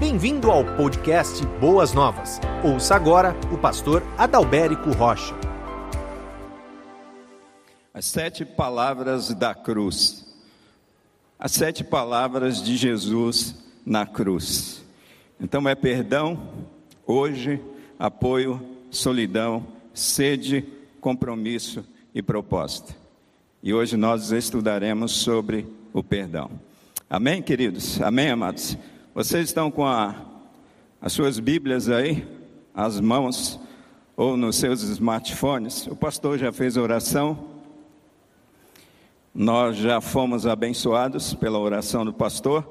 Bem-vindo ao podcast Boas Novas. Ouça agora o pastor Adalbérico Rocha. As sete palavras da cruz. As sete palavras de Jesus na cruz. Então é perdão, hoje, apoio, solidão, sede, compromisso e proposta. E hoje nós estudaremos sobre o perdão. Amém, queridos? Amém, amados? Vocês estão com as suas Bíblias aí, as mãos, ou nos seus smartphones? O pastor já fez oração. Nós já fomos abençoados pela oração do pastor.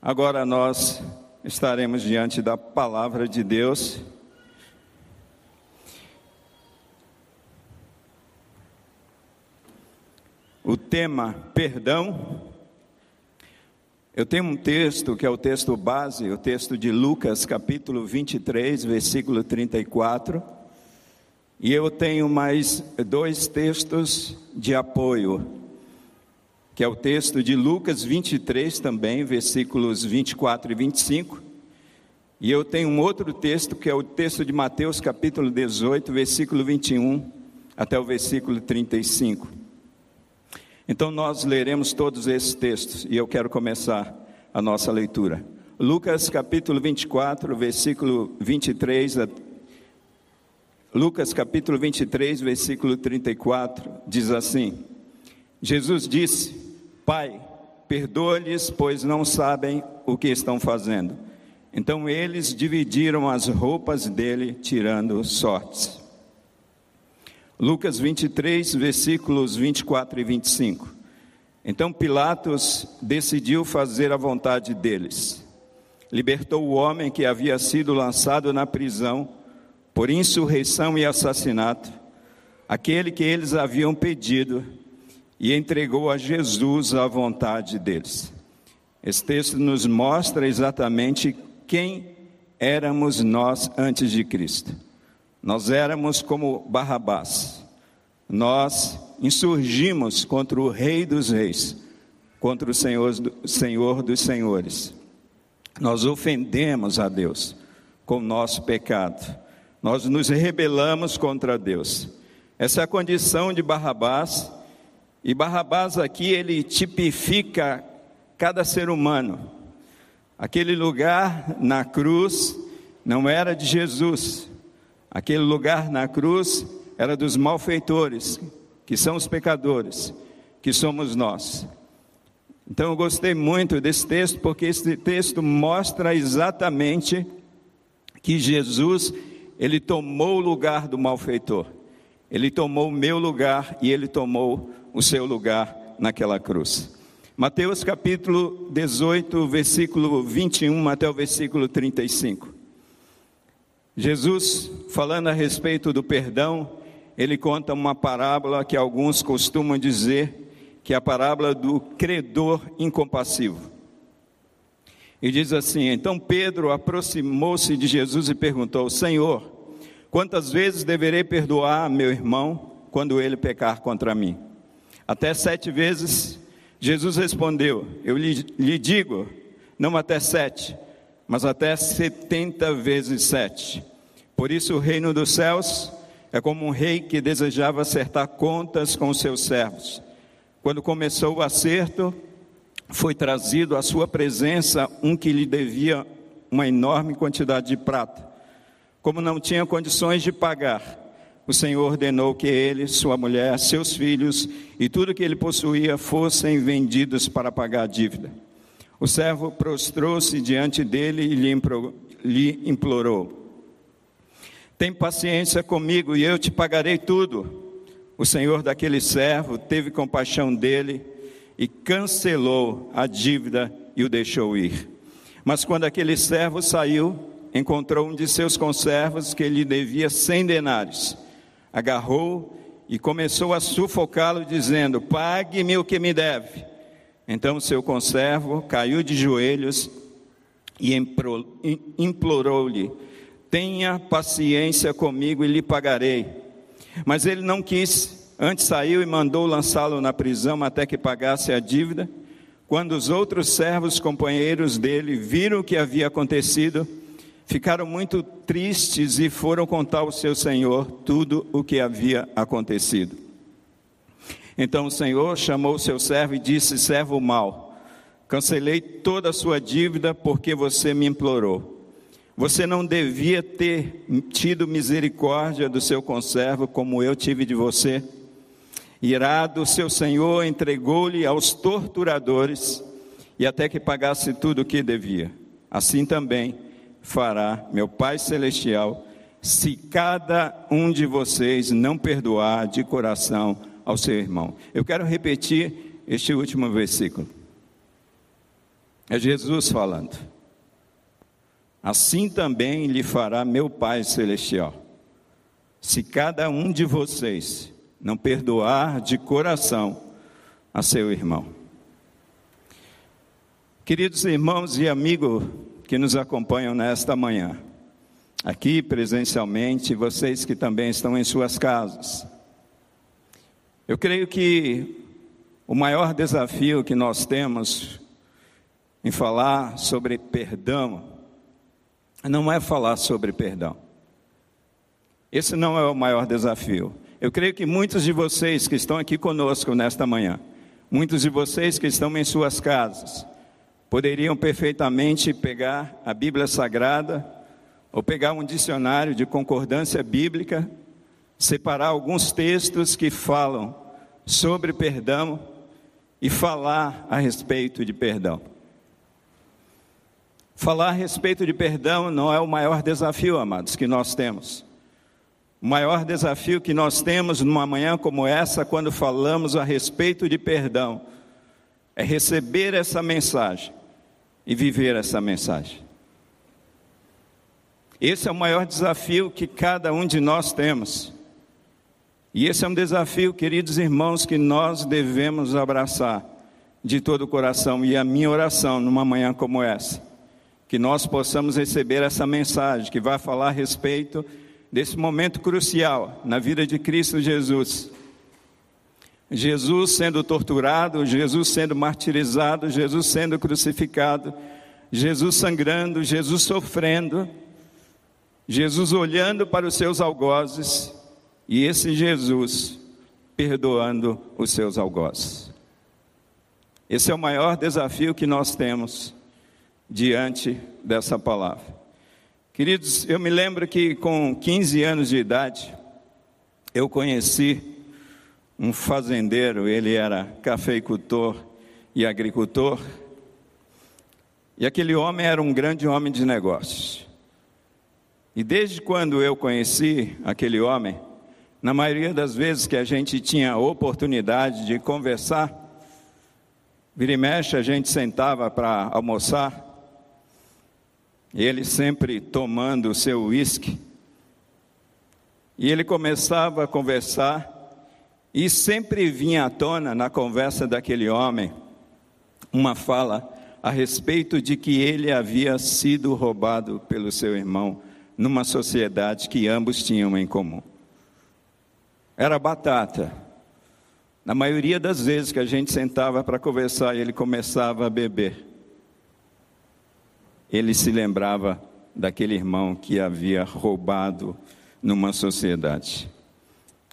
Agora nós estaremos diante da palavra de Deus. O tema perdão. Eu tenho um texto que é o texto base, o texto de Lucas capítulo 23, versículo 34. E eu tenho mais dois textos de apoio, que é o texto de Lucas 23 também, versículos 24 e 25. E eu tenho um outro texto, que é o texto de Mateus capítulo 18, versículo 21 até o versículo 35. Então nós leremos todos esses textos e eu quero começar a nossa leitura. Lucas capítulo 24, versículo 23 até... Lucas capítulo 23, versículo 34, diz assim: Jesus disse, Pai, perdoa-lhes, pois não sabem o que estão fazendo. Então eles dividiram as roupas dele, tirando sortes. Lucas 23, versículos 24 e 25. Então Pilatos decidiu fazer a vontade deles. Libertou o homem que havia sido lançado na prisão, por insurreição e assassinato, aquele que eles haviam pedido, e entregou a Jesus à vontade deles. Esse texto nos mostra exatamente quem éramos nós antes de Cristo. Nós éramos como Barrabás. Nós insurgimos contra o Rei dos Reis, contra o Senhor dos Senhores. Nós ofendemos a Deus com o nosso pecado. Nós nos rebelamos contra Deus. Essa é a condição de Barrabás. E Barrabás aqui, ele tipifica cada ser humano. Aquele lugar na cruz não era de Jesus. Aquele lugar na cruz era dos malfeitores, que são os pecadores, que somos nós. Então eu gostei muito desse texto, porque esse texto mostra exatamente que Jesus... Ele tomou o lugar do malfeitor, Ele tomou o meu lugar e Ele tomou o seu lugar naquela cruz. Mateus capítulo 18, versículo 21 até o versículo 35. Jesus, falando a respeito do perdão, Ele conta uma parábola que alguns costumam dizer, que é a parábola do credor incompassivo. E diz assim: então Pedro aproximou-se de Jesus e perguntou, Senhor, quantas vezes deverei perdoar meu irmão quando ele pecar contra mim? Até 7 vezes? Jesus respondeu, eu lhe digo, não até 7, mas até 70 vezes 7. Por isso o reino dos céus é como um rei que desejava acertar contas com seus servos. Quando começou o acerto, foi trazido à sua presença um que lhe devia uma enorme quantidade de prata. Como não tinha condições de pagar, o Senhor ordenou que ele, sua mulher, seus filhos e tudo que ele possuía fossem vendidos para pagar a dívida. O servo prostrou-se diante dele e lhe implorou: tem paciência comigo e eu te pagarei tudo. O Senhor daquele servo teve compaixão dele e cancelou a dívida e o deixou ir. Mas quando aquele servo saiu, encontrou um de seus conservos que lhe devia 100 denários. Agarrou e começou a sufocá-lo, dizendo, pague-me o que me deve. Então seu conservo caiu de joelhos e implorou-lhe, tenha paciência comigo e lhe pagarei. Mas ele não quis. Antes saiu e mandou lançá-lo na prisão até que pagasse a dívida. Quando os outros servos companheiros dele viram o que havia acontecido, ficaram muito tristes e foram contar ao seu senhor tudo o que havia acontecido. Então o senhor chamou seu servo e disse: servo mau, cancelei toda a sua dívida porque você me implorou. Você não devia ter tido misericórdia do seu conservo como eu tive de você? Irado, seu senhor entregou-lhe aos torturadores e até que pagasse tudo o que devia. Assim também fará meu Pai Celestial, se cada um de vocês não perdoar de coração ao seu irmão. Eu quero repetir este último versículo. É Jesus falando. Assim também lhe fará meu Pai Celestial, se cada um de vocês não perdoar de coração a seu irmão. Queridos irmãos e amigos que nos acompanham nesta manhã, aqui presencialmente, vocês que também estão em suas casas, eu creio que o maior desafio que nós temos em falar sobre perdão não é falar sobre perdão. Esse não é o maior desafio. Eu creio que muitos de vocês que estão aqui conosco nesta manhã, muitos de vocês que estão em suas casas, poderiam perfeitamente pegar a Bíblia Sagrada, ou pegar um dicionário de concordância bíblica, separar alguns textos que falam sobre perdão e falar a respeito de perdão. Falar a respeito de perdão não é o maior desafio, amados, que nós temos. O maior desafio que nós temos numa manhã como essa, quando falamos a respeito de perdão, é receber essa mensagem e viver essa mensagem. Esse é o maior desafio que cada um de nós temos. E esse é um desafio, queridos irmãos, que nós devemos abraçar de todo o coração. E a minha oração numa manhã como essa, que nós possamos receber essa mensagem que vai falar a respeito desse momento crucial na vida de Cristo Jesus. Jesus sendo torturado, Jesus sendo martirizado, Jesus sendo crucificado, Jesus sangrando, Jesus sofrendo, Jesus olhando para os seus algozes e esse Jesus perdoando os seus algozes. Esse é o maior desafio que nós temos diante dessa palavra. Queridos, eu me lembro que com 15 anos de idade, eu conheci um fazendeiro, ele era cafeicultor e agricultor, e aquele homem era um grande homem de negócios. E desde quando eu conheci aquele homem, na maioria das vezes que a gente tinha a oportunidade de conversar, vira e mexe a gente sentava para almoçar, ele sempre tomando o seu uísque, e ele começava a conversar, e sempre vinha à tona na conversa daquele homem, uma fala a respeito de que ele havia sido roubado pelo seu irmão, numa sociedade que ambos tinham em comum. Era batata. Na maioria das vezes que a gente sentava para conversar, ele começava a beber. Ele se lembrava daquele irmão que havia roubado numa sociedade.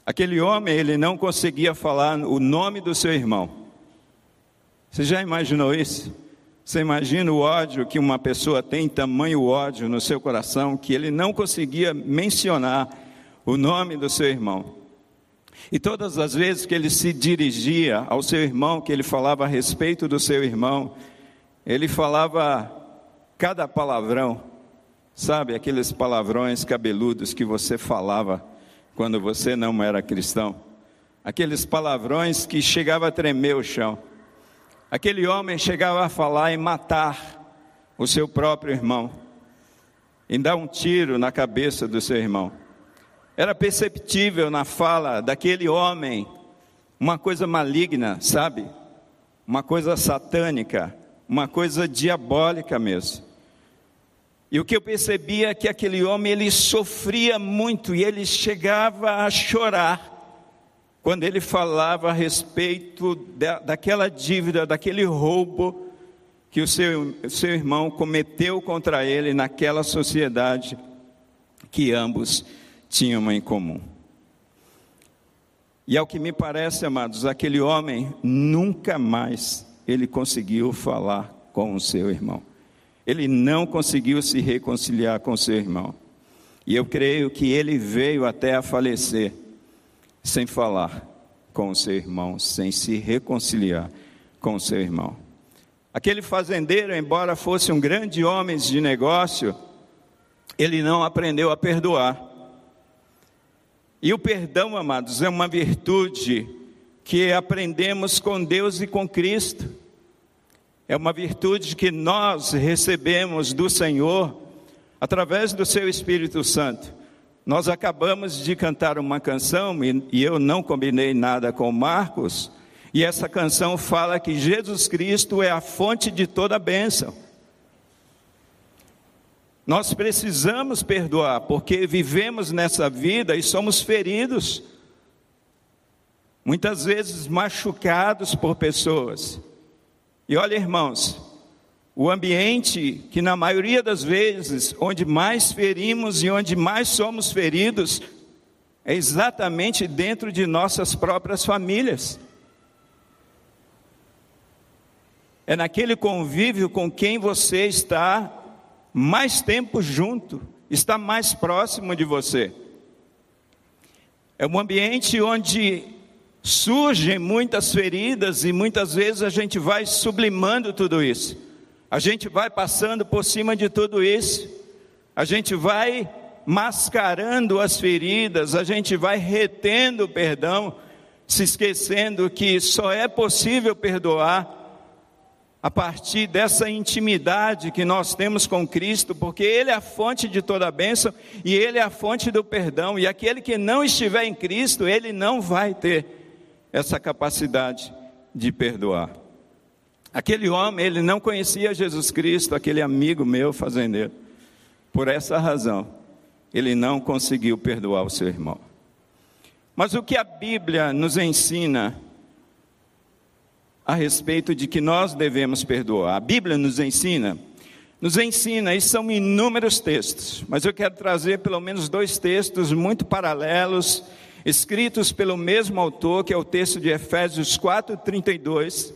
Aquele homem, ele não conseguia falar o nome do seu irmão. Você já imaginou isso? Você imagina o ódio que uma pessoa tem, tamanho ódio no seu coração, que ele não conseguia mencionar o nome do seu irmão. E todas as vezes que ele se dirigia ao seu irmão, que ele falava a respeito do seu irmão, ele falava cada palavrão, sabe, aqueles palavrões cabeludos que você falava quando você não era cristão, aqueles palavrões que chegava a tremer o chão. Aquele homem chegava a falar em matar o seu próprio irmão, em dar um tiro na cabeça do seu irmão. Era perceptível na fala daquele homem uma coisa maligna, sabe, uma coisa satânica, uma coisa diabólica mesmo. E o que eu percebia é que aquele homem, ele sofria muito, e ele chegava a chorar, quando ele falava a respeito daquela dívida, daquele roubo que o seu irmão cometeu contra ele naquela sociedade que ambos tinham em comum. E ao que me parece, amados, aquele homem nunca mais ele conseguiu falar com o seu irmão. Ele não conseguiu se reconciliar com o seu irmão. E eu creio que ele veio até a falecer sem falar com o seu irmão, sem se reconciliar com o seu irmão. Aquele fazendeiro, embora fosse um grande homem de negócio, ele não aprendeu a perdoar. E o perdão, amados, é uma virtude que aprendemos com Deus e com Cristo. É uma virtude que nós recebemos do Senhor através do seu Espírito Santo. Nós acabamos de cantar uma canção, e eu não combinei nada com Marcos, e essa canção fala que Jesus Cristo é a fonte de toda a bênção. Nós precisamos perdoar, porque vivemos nessa vida e somos feridos, muitas vezes machucados por pessoas. E olha, irmãos, o ambiente que na maioria das vezes, onde mais ferimos e onde mais somos feridos, é exatamente dentro de nossas próprias famílias. É naquele convívio com quem você está mais tempo junto, está mais próximo de você. É um ambiente onde surgem muitas feridas e muitas vezes a gente vai sublimando tudo isso. A gente vai passando por cima de tudo isso. A gente vai mascarando as feridas, a gente vai retendo o perdão, se esquecendo que só é possível perdoar a partir dessa intimidade que nós temos com Cristo, porque Ele é a fonte de toda a bênção e Ele é a fonte do perdão. E aquele que não estiver em Cristo, ele não vai ter essa capacidade de perdoar. Aquele homem, ele não conhecia Jesus Cristo, aquele amigo meu fazendeiro. Por essa razão, ele não conseguiu perdoar o seu irmão. Mas o que a Bíblia nos ensina a respeito de que nós devemos perdoar? A Bíblia nos ensina, e são inúmeros textos, mas eu quero trazer pelo menos dois textos muito paralelos, escritos pelo mesmo autor, que é o texto de Efésios 4:32,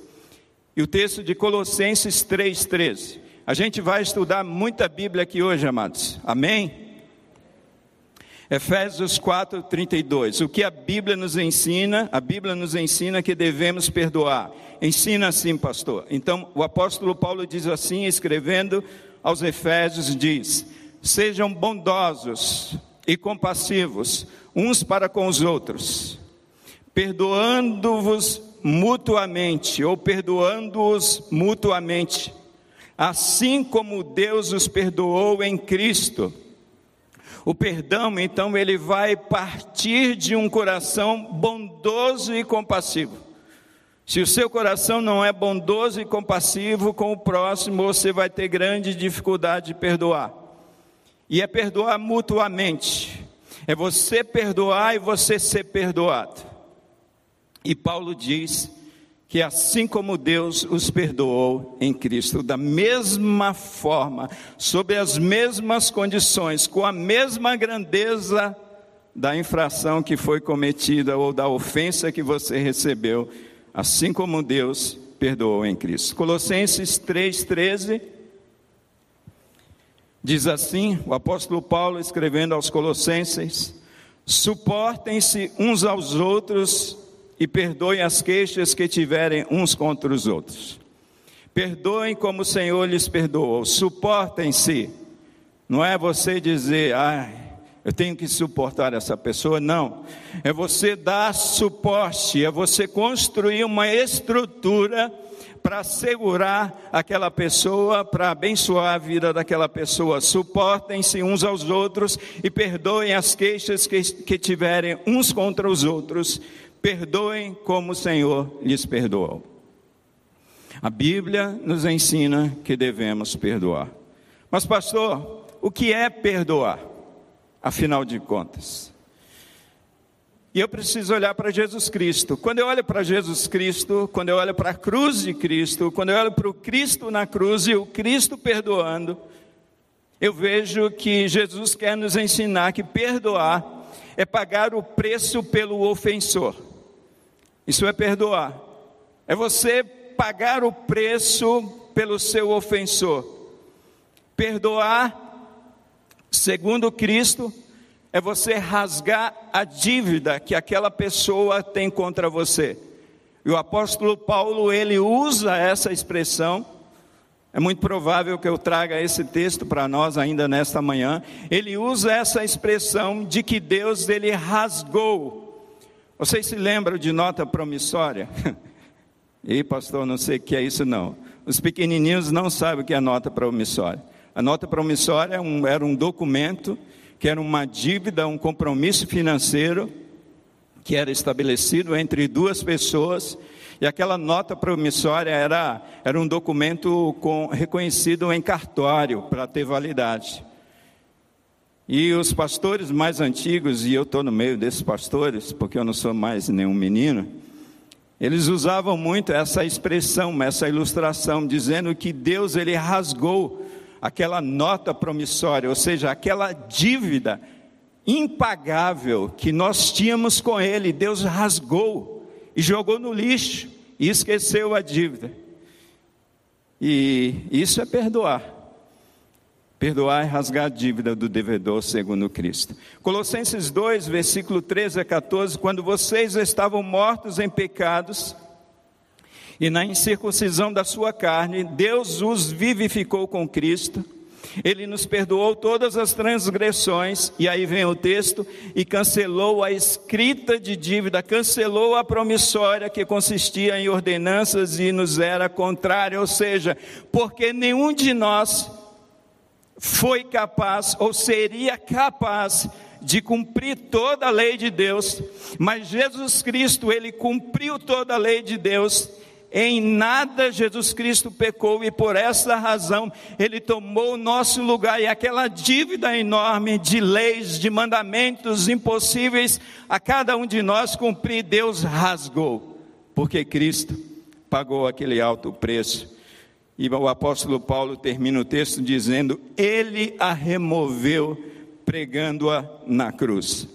e o texto de Colossenses 3:13. A gente vai estudar muita Bíblia aqui hoje, amados, amém? Efésios 4:32, o que a Bíblia nos ensina? A Bíblia nos ensina que devemos perdoar. Ensina assim, pastor. Então, o apóstolo Paulo diz assim, escrevendo aos Efésios, diz: sejam bondosos e compassivos uns para com os outros, perdoando-vos mutuamente, ou perdoando-os mutuamente, assim como Deus os perdoou em Cristo. O perdão, então, ele vai partir de um coração bondoso e compassivo. Se o seu coração não é bondoso e compassivo com o próximo, você vai ter grande dificuldade de perdoar. E é perdoar mutuamente. É você perdoar e você ser perdoado. E Paulo diz que assim como Deus os perdoou em Cristo, da mesma forma, sob as mesmas condições, com a mesma grandeza da infração que foi cometida ou da ofensa que você recebeu, assim como Deus perdoou em Cristo. Colossenses 3:13 diz assim, o apóstolo Paulo escrevendo aos Colossenses: suportem-se uns aos outros e perdoem as queixas que tiverem uns contra os outros. Perdoem como o Senhor lhes perdoou. Suportem-se. Não é você dizer: eu tenho que suportar essa pessoa. Não. É você dar suporte. É você construir uma estrutura para segurar aquela pessoa, para abençoar a vida daquela pessoa. Suportem-se uns aos outros e perdoem as queixas que tiverem uns contra os outros. Perdoem como o Senhor lhes perdoou. A Bíblia nos ensina que devemos perdoar. Mas, pastor, o que é perdoar? Afinal de contas, E eu preciso olhar para Jesus Cristo. Quando eu olho para Jesus Cristo, quando eu olho para a cruz de Cristo, quando eu olho para o Cristo na cruz e o Cristo perdoando, eu vejo que Jesus quer nos ensinar que perdoar é pagar o preço pelo ofensor. Isso é perdoar. É você pagar o preço pelo seu ofensor. Perdoar, segundo Cristo, é você rasgar a dívida que aquela pessoa tem contra você. E o apóstolo Paulo, ele usa essa expressão. É muito provável que eu traga esse texto para nós ainda nesta manhã. Ele usa essa expressão de que Deus, ele rasgou. Vocês se lembram de nota promissória? E pastor, não sei o que é isso não. Os pequenininhos não sabem o que é nota promissória. A nota promissória era um documento que era uma dívida, um compromisso financeiro, que era estabelecido entre duas pessoas, e aquela nota promissória era um documento reconhecido em cartório, para ter validade. E os pastores mais antigos, e eu estou no meio desses pastores, porque eu não sou mais nenhum menino, eles usavam muito essa expressão, essa ilustração, dizendo que Deus, ele rasgou aquela nota promissória, ou seja, aquela dívida impagável que nós tínhamos com ele. Deus rasgou e jogou no lixo e esqueceu a dívida. E isso é perdoar. Perdoar é rasgar a dívida do devedor, segundo Cristo. Colossenses 2, versículo 13 a 14, quando vocês estavam mortos em pecados e na incircuncisão da sua carne, Deus os vivificou com Cristo. Ele nos perdoou todas as transgressões, e aí vem o texto, e cancelou a escrita de dívida, cancelou a promissória que consistia em ordenanças e nos era contrária, ou seja, porque nenhum de nós foi capaz ou seria capaz de cumprir toda a lei de Deus, mas Jesus Cristo, ele cumpriu toda a lei de Deus. Em nada Jesus Cristo pecou, e por essa razão ele tomou o nosso lugar, e aquela dívida enorme de leis, de mandamentos impossíveis a cada um de nós cumprir, Deus rasgou, porque Cristo pagou aquele alto preço. E o apóstolo Paulo termina o texto dizendo: ele a removeu pregando-a na cruz.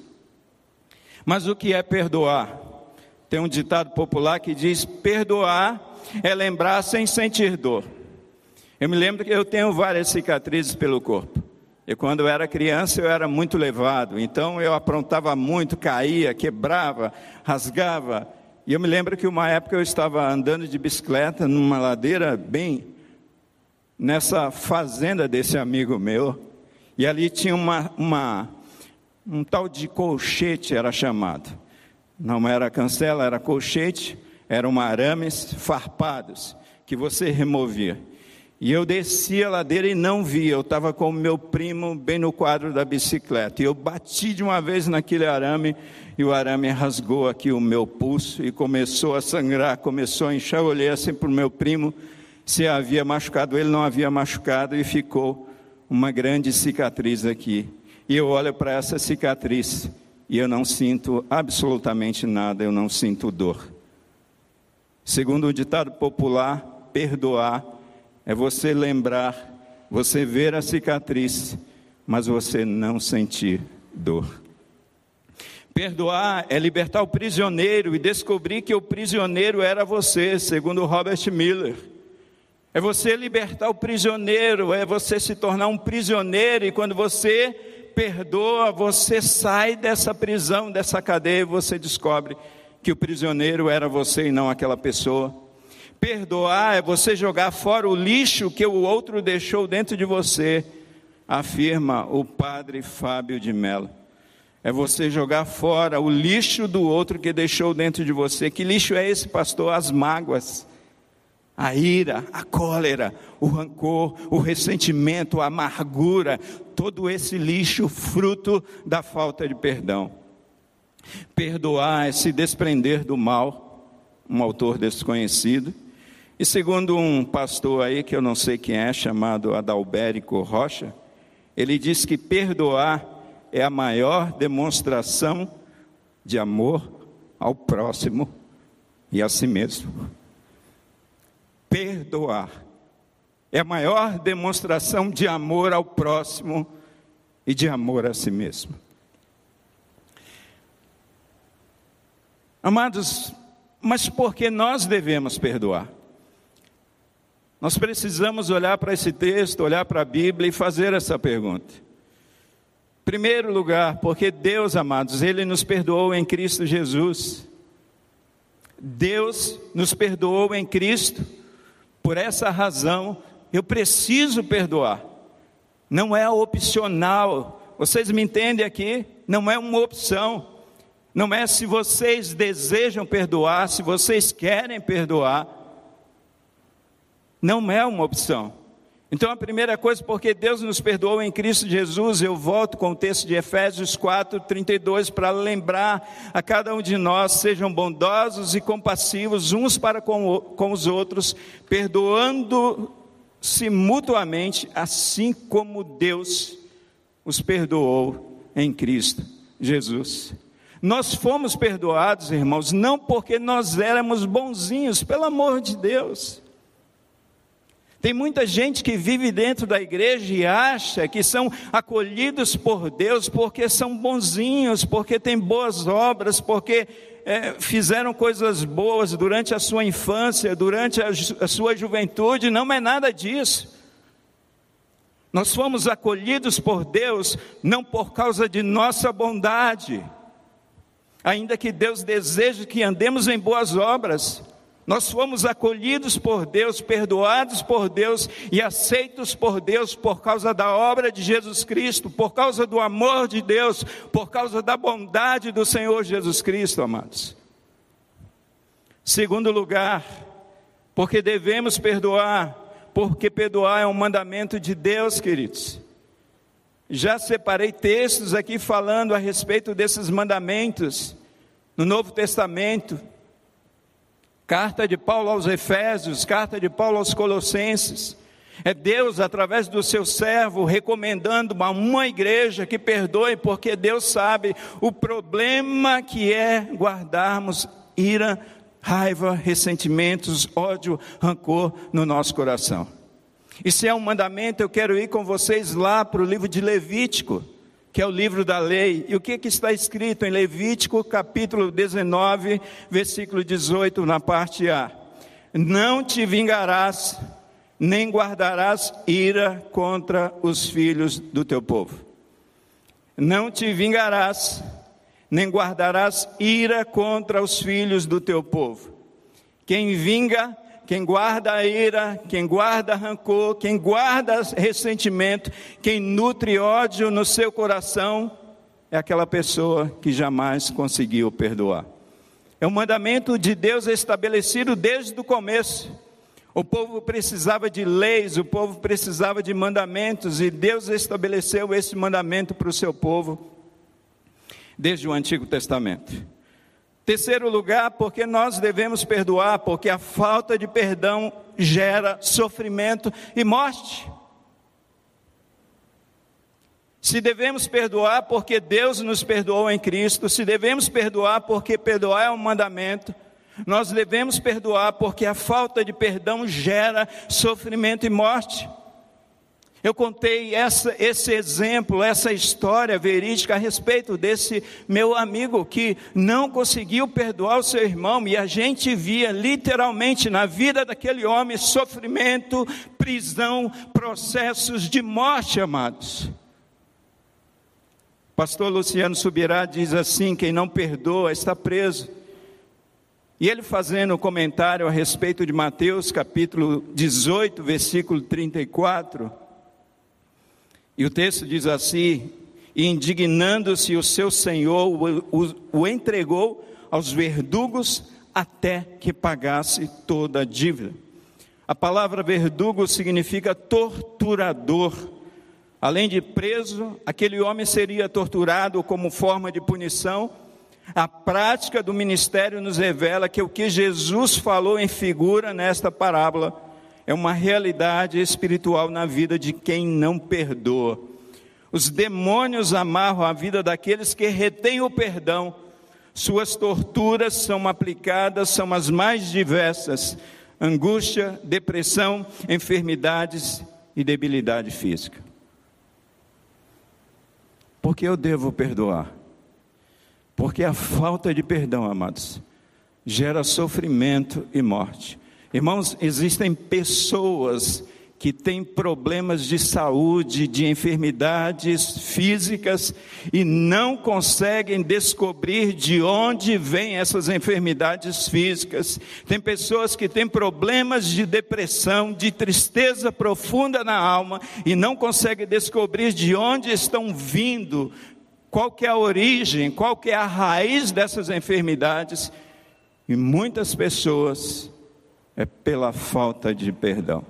Mas o que é perdoar? Tem um ditado popular que diz: perdoar é lembrar sem sentir dor. Eu me lembro que eu tenho várias cicatrizes pelo corpo. E quando eu era criança, eu era muito levado. Então eu aprontava muito, caía, quebrava, rasgava. E eu me lembro que uma época eu estava andando de bicicleta numa ladeira bem nessa fazenda desse amigo meu. E ali tinha um tal de colchete, era chamado. Não era cancela, era colchete, eram arames farpados, que você removia. E eu descia a ladeira e não via, eu estava com o meu primo bem no quadro da bicicleta. E eu bati de uma vez naquele arame, e o arame rasgou aqui o meu pulso, e começou a sangrar, começou a inchar. Eu olhei assim para o meu primo, se havia machucado, ele não havia machucado, e ficou uma grande cicatriz aqui. E eu olho para essa cicatriz, e eu não sinto absolutamente nada, eu não sinto dor. Segundo o ditado popular, perdoar é você lembrar, você ver a cicatriz, mas você não sentir dor. Perdoar é libertar o prisioneiro e descobrir que o prisioneiro era você, segundo Robert Miller. É você libertar o prisioneiro, é você se tornar um prisioneiro, e quando você perdoa, você sai dessa prisão, dessa cadeia, e você descobre que o prisioneiro era você e não aquela pessoa. Perdoar é você jogar fora o lixo que o outro deixou dentro de você, afirma o padre Fábio de Melo. É você jogar fora o lixo do outro que deixou dentro de você. Que lixo é esse, pastor? As mágoas, a ira, a cólera, o rancor, o ressentimento, a amargura, todo esse lixo fruto da falta de perdão. Perdoar é se desprender do mal, um autor desconhecido. E segundo um pastor aí, que eu não sei quem é, chamado Adalbérico Rocha, ele diz que perdoar é a maior demonstração de amor ao próximo e a si mesmo. Perdoar é a maior demonstração de amor ao próximo e de amor a si mesmo. Amados, mas por que nós devemos perdoar? Nós precisamos olhar para esse texto, olhar para a Bíblia e fazer essa pergunta. Em primeiro lugar, porque Deus, amados, Ele nos perdoou em Cristo Jesus. Deus nos perdoou em Cristo. Por essa razão, eu preciso perdoar. Não é opcional. Vocês me entendem aqui? Não é uma opção. Não é se vocês desejam perdoar, se vocês querem perdoar. Não é uma opção. Então a primeira coisa, porque Deus nos perdoou em Cristo Jesus, eu volto com o texto de Efésios 4:32 para lembrar a cada um de nós, sejam bondosos e compassivos uns para com os outros, perdoando-se mutuamente, assim como Deus os perdoou em Cristo Jesus. Nós fomos perdoados, irmãos, não porque nós éramos bonzinhos, pelo amor de Deus. Tem muita gente que vive dentro da igreja e acha que são acolhidos por Deus porque são bonzinhos, porque têm boas obras, porque fizeram coisas boas durante a sua infância, durante a sua juventude. Não é nada disso. Nós fomos acolhidos por Deus não por causa de nossa bondade, ainda que Deus deseje que andemos em boas obras. Nós fomos acolhidos por Deus, perdoados por Deus e aceitos por Deus por causa da obra de Jesus Cristo, por causa do amor de Deus, por causa da bondade do Senhor Jesus Cristo, amados. Segundo lugar, porque devemos perdoar, porque perdoar é um mandamento de Deus, queridos. Já separei textos aqui falando a respeito desses mandamentos no Novo Testamento. Carta de Paulo aos Efésios, carta de Paulo aos Colossenses. É Deus, através do seu servo, recomendando a uma igreja que perdoe, porque Deus sabe o problema que é guardarmos ira, raiva, ressentimentos, ódio, rancor no nosso coração. E se é um mandamento, eu quero ir com vocês lá para o livro de Levítico, que é o livro da lei. E o que está escrito em Levítico, capítulo 19, versículo 18, na parte A? Não te vingarás, nem guardarás ira contra os filhos do teu povo. Não te vingarás, nem guardarás ira contra os filhos do teu povo. Quem vinga, quem guarda a ira, quem guarda rancor, quem guarda ressentimento, quem nutre ódio no seu coração, é aquela pessoa que jamais conseguiu perdoar. É um mandamento de Deus estabelecido desde o começo. O povo precisava de leis, o povo precisava de mandamentos, e Deus estabeleceu esse mandamento para o seu povo desde o Antigo Testamento. Terceiro lugar, porque nós devemos perdoar, porque a falta de perdão gera sofrimento e morte. Se devemos perdoar porque Deus nos perdoou em Cristo, se devemos perdoar porque perdoar é um mandamento, nós devemos perdoar porque a falta de perdão gera sofrimento e morte. Eu contei esse exemplo, essa história verídica a respeito desse meu amigo que não conseguiu perdoar o seu irmão, e a gente via literalmente na vida daquele homem sofrimento, prisão, processos de morte, amados. Pastor Luciano Subirá diz assim: quem não perdoa está preso. E ele fazendo um comentário a respeito de Mateus capítulo 18, versículo 34... E o texto diz assim: e indignando-se o seu senhor, o entregou aos verdugos até que pagasse toda a dívida. A palavra verdugo significa torturador. Além de preso, aquele homem seria torturado como forma de punição. A prática do ministério nos revela que o que Jesus falou em figura nesta parábola é uma realidade espiritual na vida de quem não perdoa. Os demônios amarram a vida daqueles que retêm o perdão, Suas torturas são aplicadas, são as mais diversas: angústia, depressão, enfermidades e debilidade física. Porque eu devo perdoar? Porque a falta de perdão, amados, gera sofrimento e morte. Irmãos, existem pessoas que têm problemas de saúde, de enfermidades físicas e não conseguem descobrir de onde vêm essas enfermidades físicas. Tem pessoas que têm problemas de depressão, de tristeza profunda na alma e não conseguem descobrir de onde estão vindo, qual que é a origem, qual que é a raiz dessas enfermidades. E muitas pessoas é pela falta de perdão.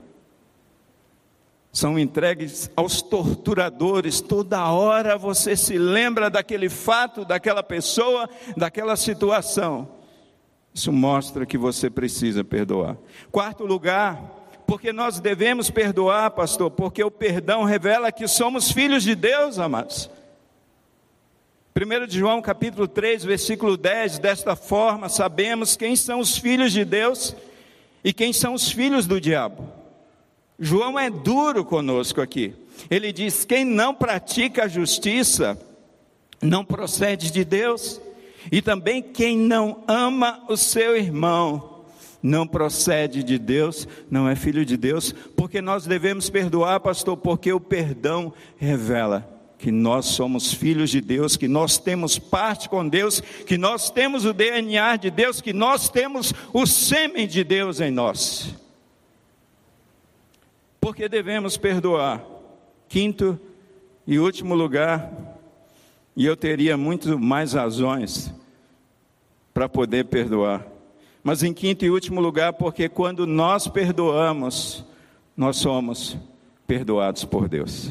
São entregues aos torturadores. Toda hora você se lembra daquele fato, daquela pessoa, daquela situação. Isso mostra que você precisa perdoar. Quarto lugar, porque nós devemos perdoar, pastor? Porque o perdão revela que somos filhos de Deus, amados. 1 João capítulo 3, versículo 10, desta forma sabemos quem são os filhos de Deus e quem são os filhos do diabo. João é duro conosco aqui. Ele diz: quem não pratica a justiça não procede de Deus, e também quem não ama o seu irmão não procede de Deus, não é filho de Deus. Porque nós devemos perdoar, pastor? Porque o perdão revela que nós somos filhos de Deus, que nós temos parte com Deus, que nós temos o DNA de Deus, que nós temos o sêmen de Deus em nós. Porque devemos perdoar. Quinto e último lugar, e eu teria muito mais razões para poder perdoar, mas em quinto e último lugar, porque quando nós perdoamos, nós somos perdoados por Deus.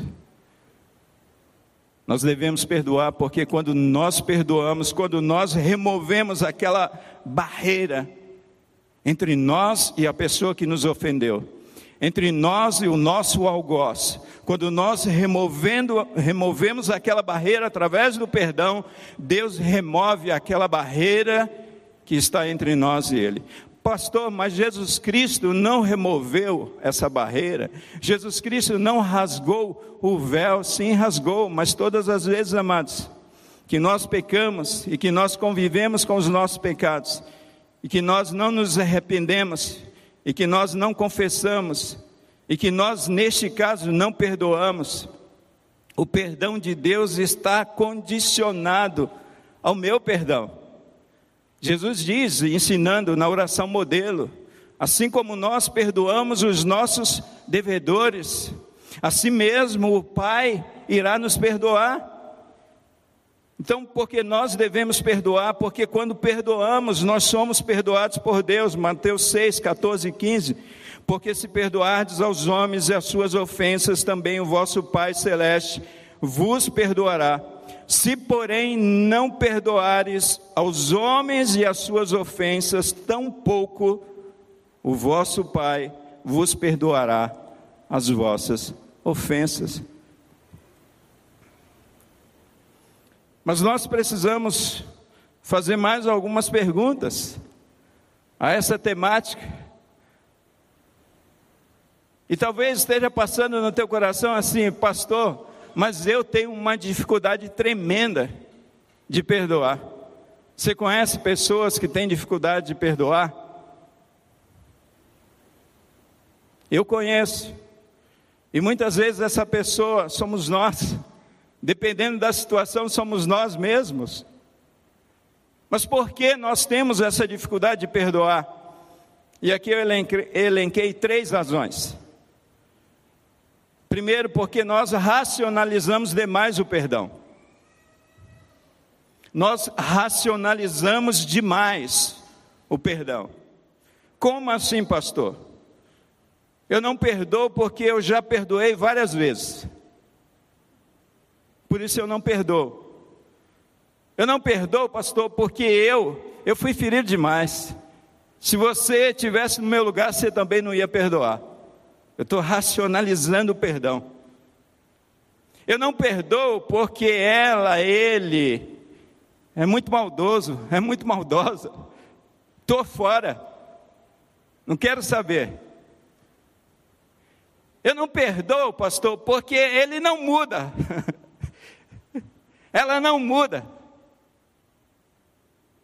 Nós devemos perdoar porque quando nós perdoamos, quando nós removemos aquela barreira entre nós e a pessoa que nos ofendeu, entre nós e o nosso algoz, quando nós removemos aquela barreira através do perdão, Deus remove aquela barreira que está entre nós e Ele. Pastor, mas Jesus Cristo não removeu essa barreira, Jesus Cristo não rasgou o véu. Sim, rasgou, mas todas as vezes, amados, que nós pecamos e que nós convivemos com os nossos pecados, e que nós não nos arrependemos, e que nós não confessamos, e que nós neste caso não perdoamos, o perdão de Deus está condicionado ao meu perdão. Jesus diz, ensinando na oração modelo: assim como nós perdoamos os nossos devedores, assim mesmo o Pai irá nos perdoar. Então, porque nós devemos perdoar? Porque quando perdoamos, nós somos perdoados por Deus. Mateus 6, 14 e 15, porque se perdoardes aos homens as suas ofensas, também o vosso Pai Celeste vos perdoará. Se, porém, não perdoares aos homens e as suas ofensas, tampouco o vosso Pai vos perdoará as vossas ofensas. Mas nós precisamos fazer mais algumas perguntas a essa temática. E talvez esteja passando no teu coração assim: pastor, mas eu tenho uma dificuldade tremenda de perdoar. Você conhece pessoas que têm dificuldade de perdoar? Eu conheço. E muitas vezes essa pessoa somos nós. Dependendo da situação, somos nós mesmos. Mas por que nós temos essa dificuldade de perdoar? E aqui eu elenquei três razões. Primeiro, porque nós racionalizamos demais o perdão. Nós racionalizamos demais o perdão. Como assim, pastor? Eu não perdoo porque eu já perdoei várias vezes, por isso eu não perdoo. Eu não perdoo, pastor, porque eu fui ferido demais. Se você estivesse no meu lugar, você também não ia perdoar. Eu estou racionalizando o perdão. Eu não perdoo porque ele é muito maldoso, é muito maldosa, estou fora, não quero saber. Eu não perdoo, pastor, porque ele não muda, ela não muda,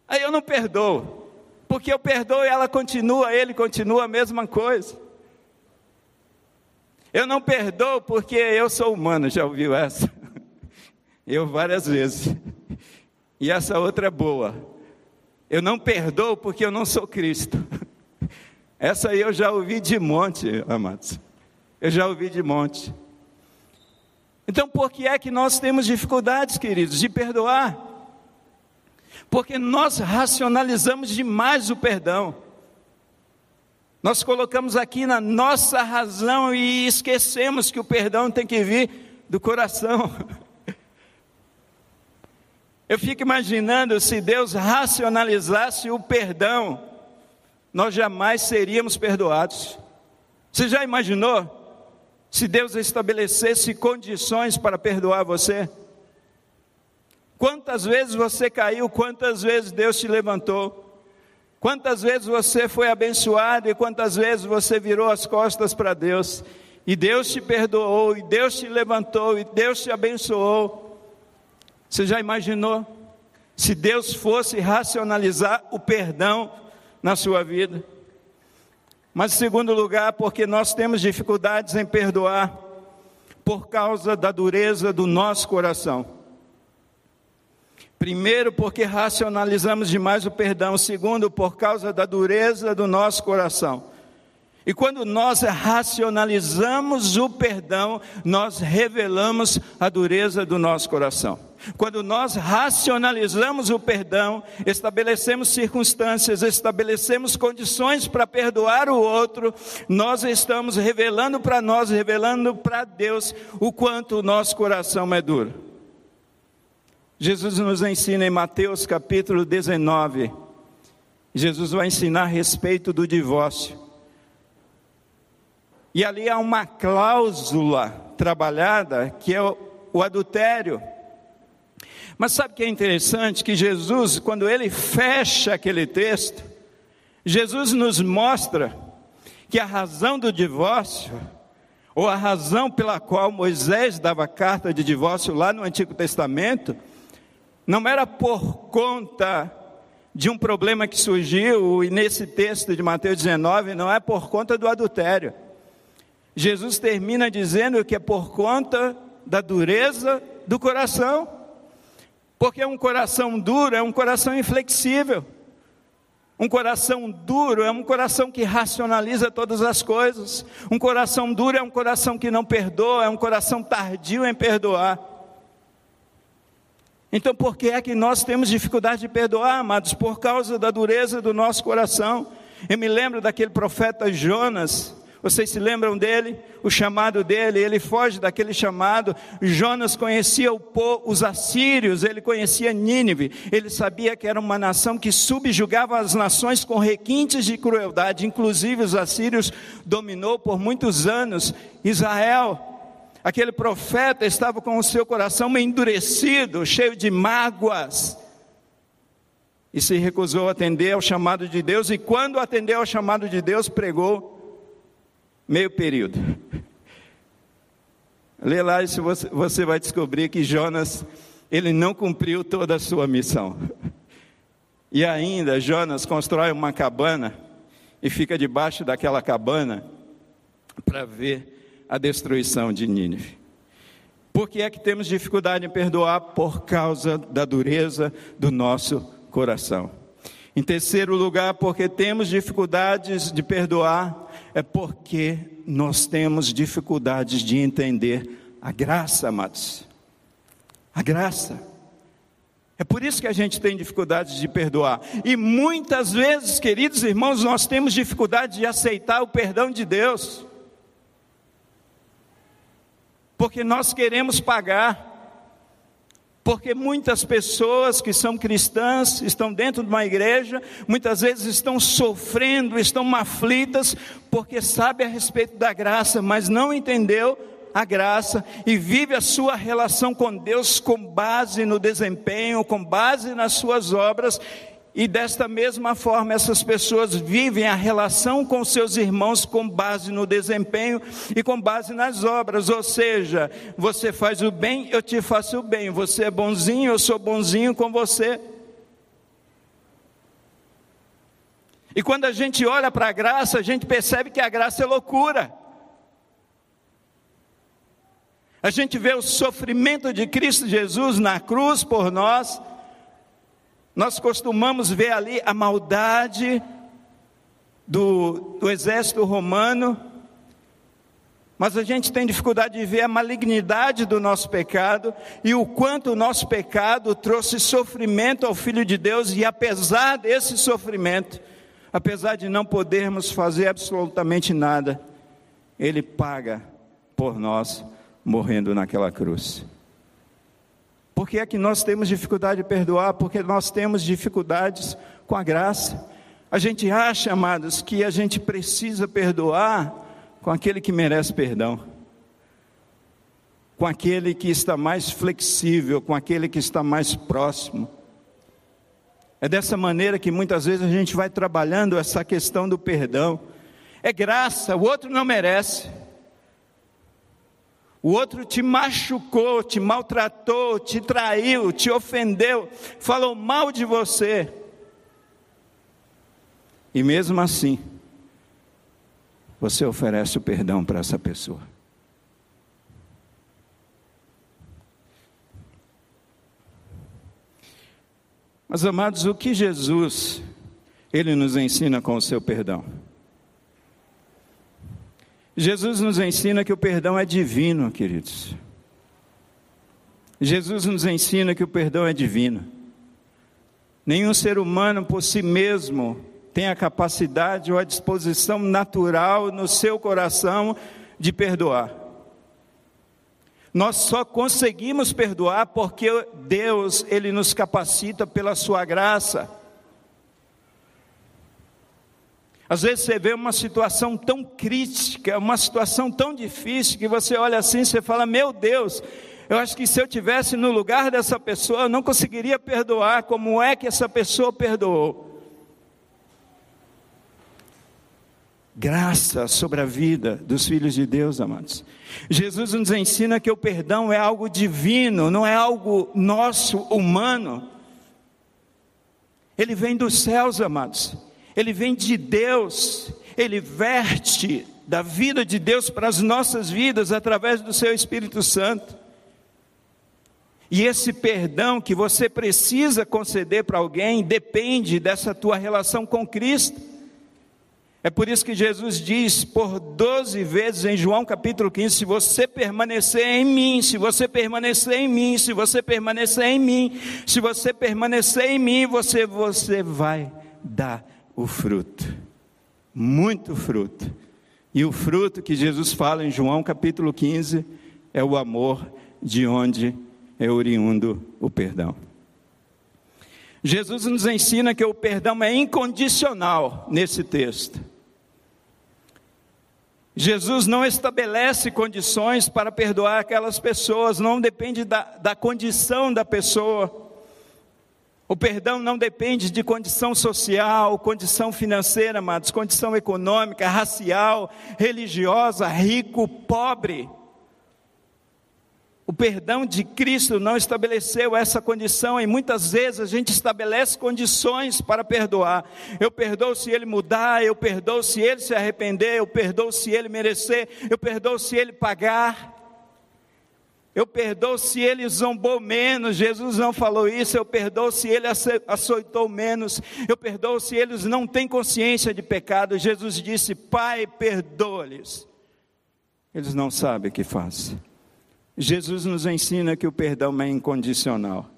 aí eu não perdoo, porque eu perdoo e ela continua, ele continua a mesma coisa. Eu não perdoo porque eu sou humano, já ouviu essa? Eu várias vezes. E essa outra é boa. Eu não perdoo porque eu não sou Cristo. Essa aí eu já ouvi de monte, amados. Eu já ouvi de monte. Então, por que é que nós temos dificuldades, queridos, de perdoar? Porque nós racionalizamos demais o perdão. Nós colocamos aqui na nossa razão e esquecemos que o perdão tem que vir do coração. Eu fico imaginando, se Deus racionalizasse o perdão, nós jamais seríamos perdoados. Você já imaginou? Se Deus estabelecesse condições para perdoar você? Quantas vezes você caiu, quantas vezes Deus te levantou? Quantas vezes você foi abençoado e quantas vezes você virou as costas para Deus, e Deus te perdoou, e Deus te levantou, e Deus te abençoou. Você já imaginou? Se Deus fosse racionalizar o perdão na sua vida. Mas em segundo lugar, porque nós temos dificuldades em perdoar, por causa da dureza do nosso coração. Primeiro, porque racionalizamos demais o perdão. Segundo, por causa da dureza do nosso coração. E quando nós racionalizamos o perdão, nós revelamos a dureza do nosso coração. Quando nós racionalizamos o perdão, estabelecemos circunstâncias, estabelecemos condições para perdoar o outro, nós estamos revelando para Deus o quanto o nosso coração é duro. Jesus nos ensina em Mateus capítulo 19, Jesus vai ensinar a respeito do divórcio, e ali há uma cláusula trabalhada, que é o adultério. Mas sabe o que é interessante? Que Jesus, quando ele fecha aquele texto, Jesus nos mostra que a razão do divórcio, ou a razão pela qual Moisés dava carta de divórcio lá no Antigo Testamento, não era por conta de um problema que surgiu, e nesse texto de Mateus 19, não é por conta do adultério. Jesus termina dizendo que é por conta da dureza do coração, porque um coração duro é um coração inflexível, um coração duro é um coração que racionaliza todas as coisas, um coração duro é um coração que não perdoa, é um coração tardio em perdoar. Então, por que é que nós temos dificuldade de perdoar, amados? Por causa da dureza do nosso coração. Eu me lembro daquele profeta Jonas, vocês se lembram dele? O chamado dele, ele foge daquele chamado. Jonas conhecia os assírios, ele conhecia Nínive, ele sabia que era uma nação que subjugava as nações com requintes de crueldade, inclusive os assírios dominou por muitos anos Israel. Aquele profeta estava com o seu coração endurecido, cheio de mágoas, e se recusou a atender ao chamado de Deus, e quando atendeu ao chamado de Deus, pregou meio período. Lê lá e você vai descobrir que Jonas, ele não cumpriu toda a sua missão, e ainda Jonas constrói uma cabana, e fica debaixo daquela cabana, para ver a destruição de Nínive. Por que é que temos dificuldade em perdoar? Por causa da dureza do nosso coração. Em terceiro lugar, porque temos dificuldades de perdoar, é porque nós temos dificuldades de entender a graça, amados. A graça. É por isso que a gente tem dificuldade de perdoar. E muitas vezes, queridos irmãos, nós temos dificuldade de aceitar o perdão de Deus, porque nós queremos pagar, porque muitas pessoas que são cristãs, estão dentro de uma igreja, muitas vezes estão sofrendo, estão aflitas, porque sabe a respeito da graça, mas não entendeu a graça e vive a sua relação com Deus com base no desempenho, com base nas suas obras. E desta mesma forma, essas pessoas vivem a relação com seus irmãos com base no desempenho e com base nas obras. Ou seja, você faz o bem, eu te faço o bem. Você é bonzinho, eu sou bonzinho com você. E quando a gente olha para a graça, a gente percebe que a graça é loucura. A gente vê o sofrimento de Cristo Jesus na cruz por nós. Nós costumamos ver ali a maldade do exército romano, mas a gente tem dificuldade de ver a malignidade do nosso pecado e o quanto o nosso pecado trouxe sofrimento ao Filho de Deus. E apesar desse sofrimento, apesar de não podermos fazer absolutamente nada, Ele paga por nós morrendo naquela cruz. Por que é que nós temos dificuldade de perdoar? Porque nós temos dificuldades com a graça. A gente acha, amados, que a gente precisa perdoar com aquele que merece perdão, com aquele que está mais flexível, com aquele que está mais próximo. É dessa maneira que muitas vezes a gente vai trabalhando essa questão do perdão. É graça, o outro não merece. O outro te machucou, te maltratou, te traiu, te ofendeu, falou mal de você. E mesmo assim, você oferece o perdão para essa pessoa. Mas, amados, o que Jesus, Ele nos ensina com o seu perdão? Jesus nos ensina que o perdão é divino, queridos. Jesus nos ensina que o perdão é divino. Nenhum ser humano por si mesmo tem a capacidade ou a disposição natural no seu coração de perdoar. Nós só conseguimos perdoar porque Deus, Ele nos capacita pela sua graça. Às vezes você vê uma situação tão crítica, uma situação tão difícil, que você olha assim e você fala, meu Deus, eu acho que se eu estivesse no lugar dessa pessoa, eu não conseguiria perdoar, como é que essa pessoa perdoou? Graça sobre a vida dos filhos de Deus, amados. Jesus nos ensina que o perdão é algo divino, não é algo nosso, humano. Ele vem dos céus, amados. Ele vem de Deus, Ele verte da vida de Deus para as nossas vidas através do seu Espírito Santo. E esse perdão que você precisa conceder para alguém depende dessa tua relação com Cristo. É por isso que Jesus diz por 12 vezes em João capítulo 15, se você permanecer em mim, se você permanecer em mim, se você permanecer em mim, se você permanecer em mim, você vai dar o fruto, muito fruto. E o fruto que Jesus fala em João capítulo 15 é o amor, de onde é oriundo o perdão. Jesus nos ensina que o perdão é incondicional nesse texto. Jesus não estabelece condições para perdoar aquelas pessoas, não depende da condição da pessoa. O perdão não depende de condição social, condição financeira, amados, condição econômica, racial, religiosa, rico, pobre. O perdão de Cristo não estabeleceu essa condição, e muitas vezes a gente estabelece condições para perdoar. Eu perdoo se ele mudar, eu perdoo se ele se arrepender, eu perdoo se ele merecer, eu perdoo se ele pagar. Eu perdoo se ele zombou menos, Jesus não falou isso. Eu perdoo se ele açoitou menos. Eu perdoo se eles não têm consciência de pecado. Jesus disse, Pai, perdoa-lhes. Eles não sabem o que fazem. Jesus nos ensina que o perdão é incondicional.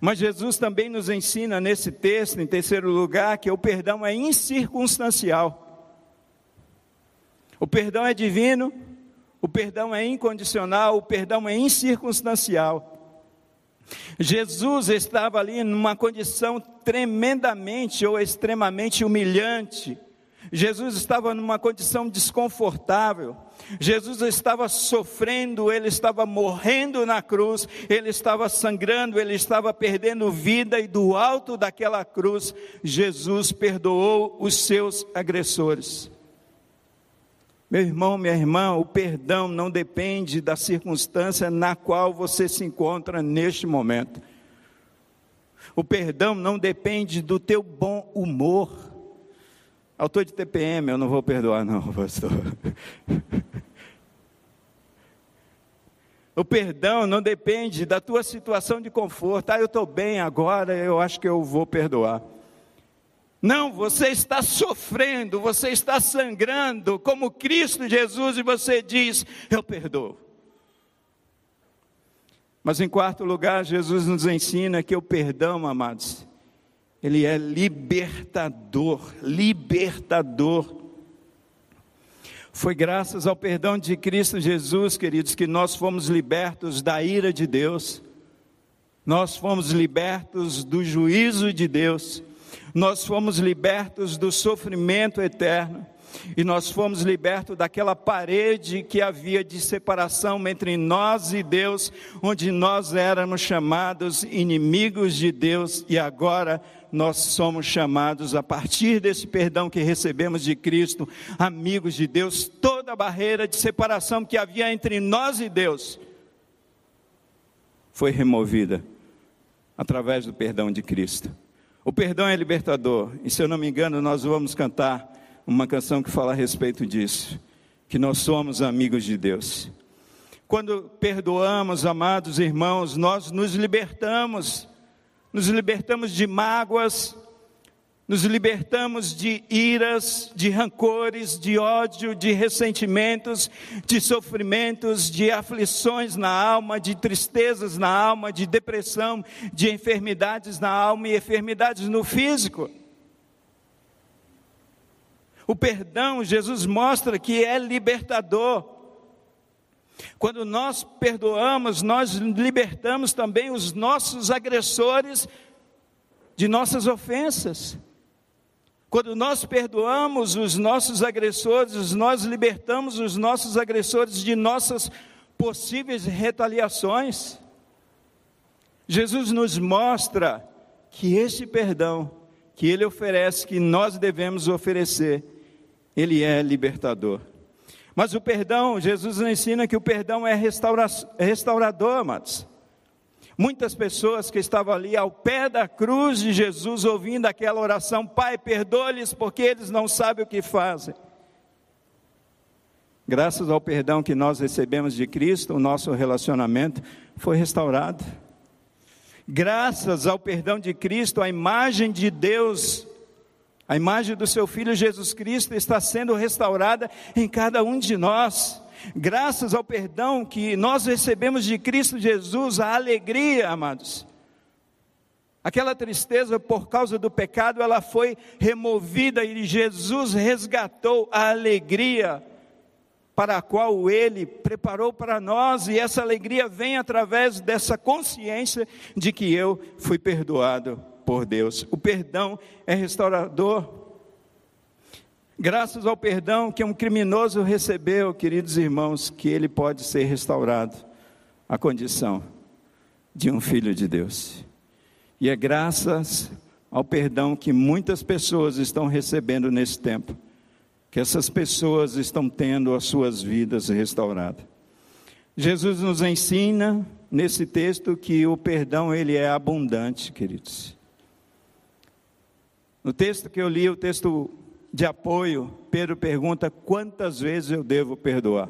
Mas Jesus também nos ensina nesse texto, em terceiro lugar, que o perdão é incircunstancial. O perdão é divino. O perdão é incondicional, o perdão é incircunstancial. Jesus estava ali numa condição tremendamente ou extremamente humilhante, Jesus estava numa condição desconfortável, Jesus estava sofrendo, Ele estava morrendo na cruz, Ele estava sangrando, Ele estava perdendo vida, e do alto daquela cruz, Jesus perdoou os seus agressores. Meu irmão, minha irmã, o perdão não depende da circunstância na qual você se encontra neste momento. O perdão não depende do teu bom humor. Autor de TPM, eu não vou perdoar não, pastor. O perdão não depende da tua situação de conforto. Ah, eu estou bem agora, eu acho que eu vou perdoar. Não, você está sofrendo, você está sangrando como Cristo Jesus e você diz, eu perdoo. Mas em quarto lugar, Jesus nos ensina que o perdão, amados, ele é libertador, libertador. Foi graças ao perdão de Cristo Jesus, queridos, que nós fomos libertos da ira de Deus. Nós fomos libertos do juízo de Deus. Nós fomos libertos do sofrimento eterno. E nós fomos libertos daquela parede que havia de separação entre nós e Deus, onde nós éramos chamados inimigos de Deus, e agora nós somos chamados, a partir desse perdão que recebemos de Cristo, amigos de Deus. Toda a barreira de separação que havia entre nós e Deus foi removida através do perdão de Cristo. O perdão é libertador, e se eu não me engano, nós vamos cantar uma canção que fala a respeito disso, que nós somos amigos de Deus. Quando perdoamos, amados irmãos, nós nos libertamos de mágoas, nos libertamos de iras, de rancores, de ódio, de ressentimentos, de sofrimentos, de aflições na alma, de tristezas na alma, de depressão, de enfermidades na alma e enfermidades no físico. O perdão, Jesus mostra que é libertador. Quando nós perdoamos, nós libertamos também os nossos agressores de nossas ofensas. Quando nós perdoamos os nossos agressores, nós libertamos os nossos agressores de nossas possíveis retaliações. Jesus nos mostra que este perdão que Ele oferece, que nós devemos oferecer, Ele é libertador. Mas o perdão, Jesus ensina que o perdão é restaurador, amados. Muitas pessoas que estavam ali ao pé da cruz de Jesus, ouvindo aquela oração, Pai, perdoa-lhes porque eles não sabem o que fazem. Graças ao perdão que nós recebemos de Cristo, o nosso relacionamento foi restaurado. Graças ao perdão de Cristo, a imagem de Deus, a imagem do seu Filho Jesus Cristo está sendo restaurada em cada um de nós. Graças ao perdão que nós recebemos de Cristo Jesus, a alegria, amados. Aquela tristeza por causa do pecado, ela foi removida e Jesus resgatou a alegria para a qual Ele preparou para nós, e essa alegria vem através dessa consciência de que eu fui perdoado por Deus. O perdão é restaurador. Graças ao perdão que um criminoso recebeu, queridos irmãos, que ele pode ser restaurado à condição de um filho de Deus. E é graças ao perdão que muitas pessoas estão recebendo nesse tempo, que essas pessoas estão tendo as suas vidas restauradas. Jesus nos ensina nesse texto que o perdão ele é abundante, queridos. No texto que eu li, o texto de apoio, Pedro pergunta quantas vezes eu devo perdoar.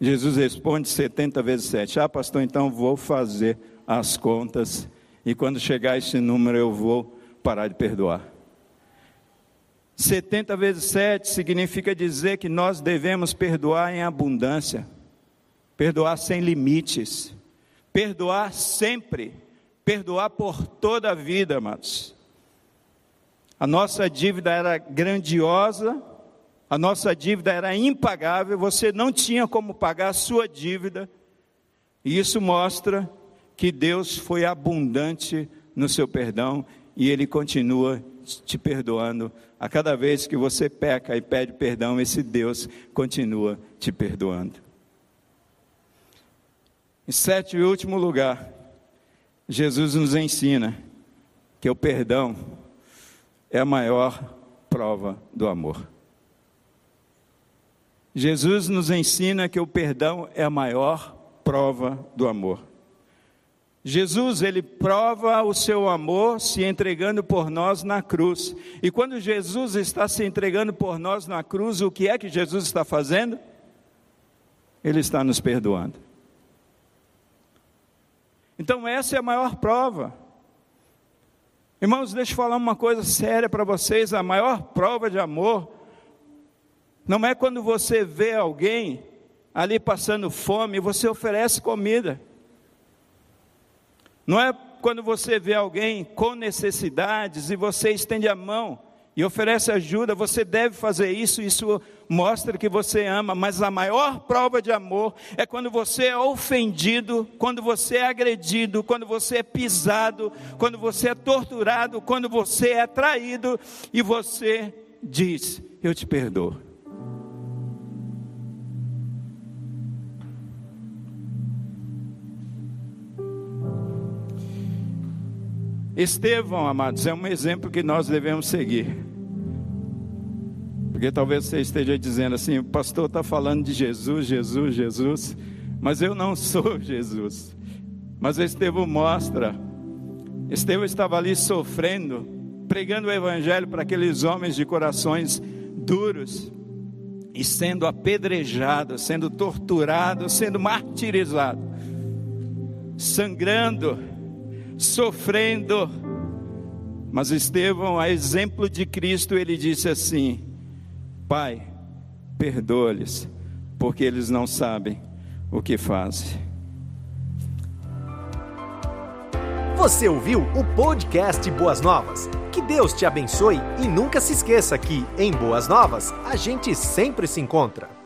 Jesus responde 70 vezes 7. Ah, pastor, então vou fazer as contas e quando chegar esse número eu vou parar de perdoar. 70 vezes 7 significa dizer que nós devemos perdoar em abundância, perdoar sem limites, perdoar sempre, perdoar por toda a vida, amados. A nossa dívida era grandiosa, a nossa dívida era impagável, você não tinha como pagar a sua dívida, e isso mostra que Deus foi abundante no seu perdão e Ele continua te perdoando. A cada vez que você peca e pede perdão, esse Deus continua te perdoando. Em sétimo e último lugar, Jesus nos ensina que o perdão é a maior prova do amor. Jesus nos ensina que o perdão é a maior prova do amor. Jesus, ele prova o seu amor se entregando por nós na cruz. E quando Jesus está se entregando por nós na cruz, o que é que Jesus está fazendo? Ele está nos perdoando. Então essa é a maior prova. Irmãos, deixa eu falar uma coisa séria para vocês. A maior prova de amor não é quando você vê alguém ali passando fome e você oferece comida. Não é quando você vê alguém com necessidades e você estende a mão e oferece ajuda. Você deve fazer isso, isso mostra que você ama. Mas a maior prova de amor é quando você é ofendido, quando você é agredido, quando você é pisado, quando você é torturado, quando você é traído e você diz: eu te perdoo. Estevão, amados, é um exemplo que nós devemos seguir. Porque talvez você esteja dizendo assim: o pastor está falando de Jesus, Jesus, Jesus, mas eu não sou Jesus. Mas Estevão mostra. Estevão estava ali sofrendo, pregando o evangelho para aqueles homens de corações duros, e sendo apedrejado, sendo torturado, sendo martirizado, sangrando, sofrendo. Mas Estevão, a exemplo de Cristo, ele disse assim: Pai, perdoa-lhes, porque eles não sabem o que fazem. Você ouviu o podcast Boas Novas? Que Deus te abençoe e nunca se esqueça que, em Boas Novas, a gente sempre se encontra.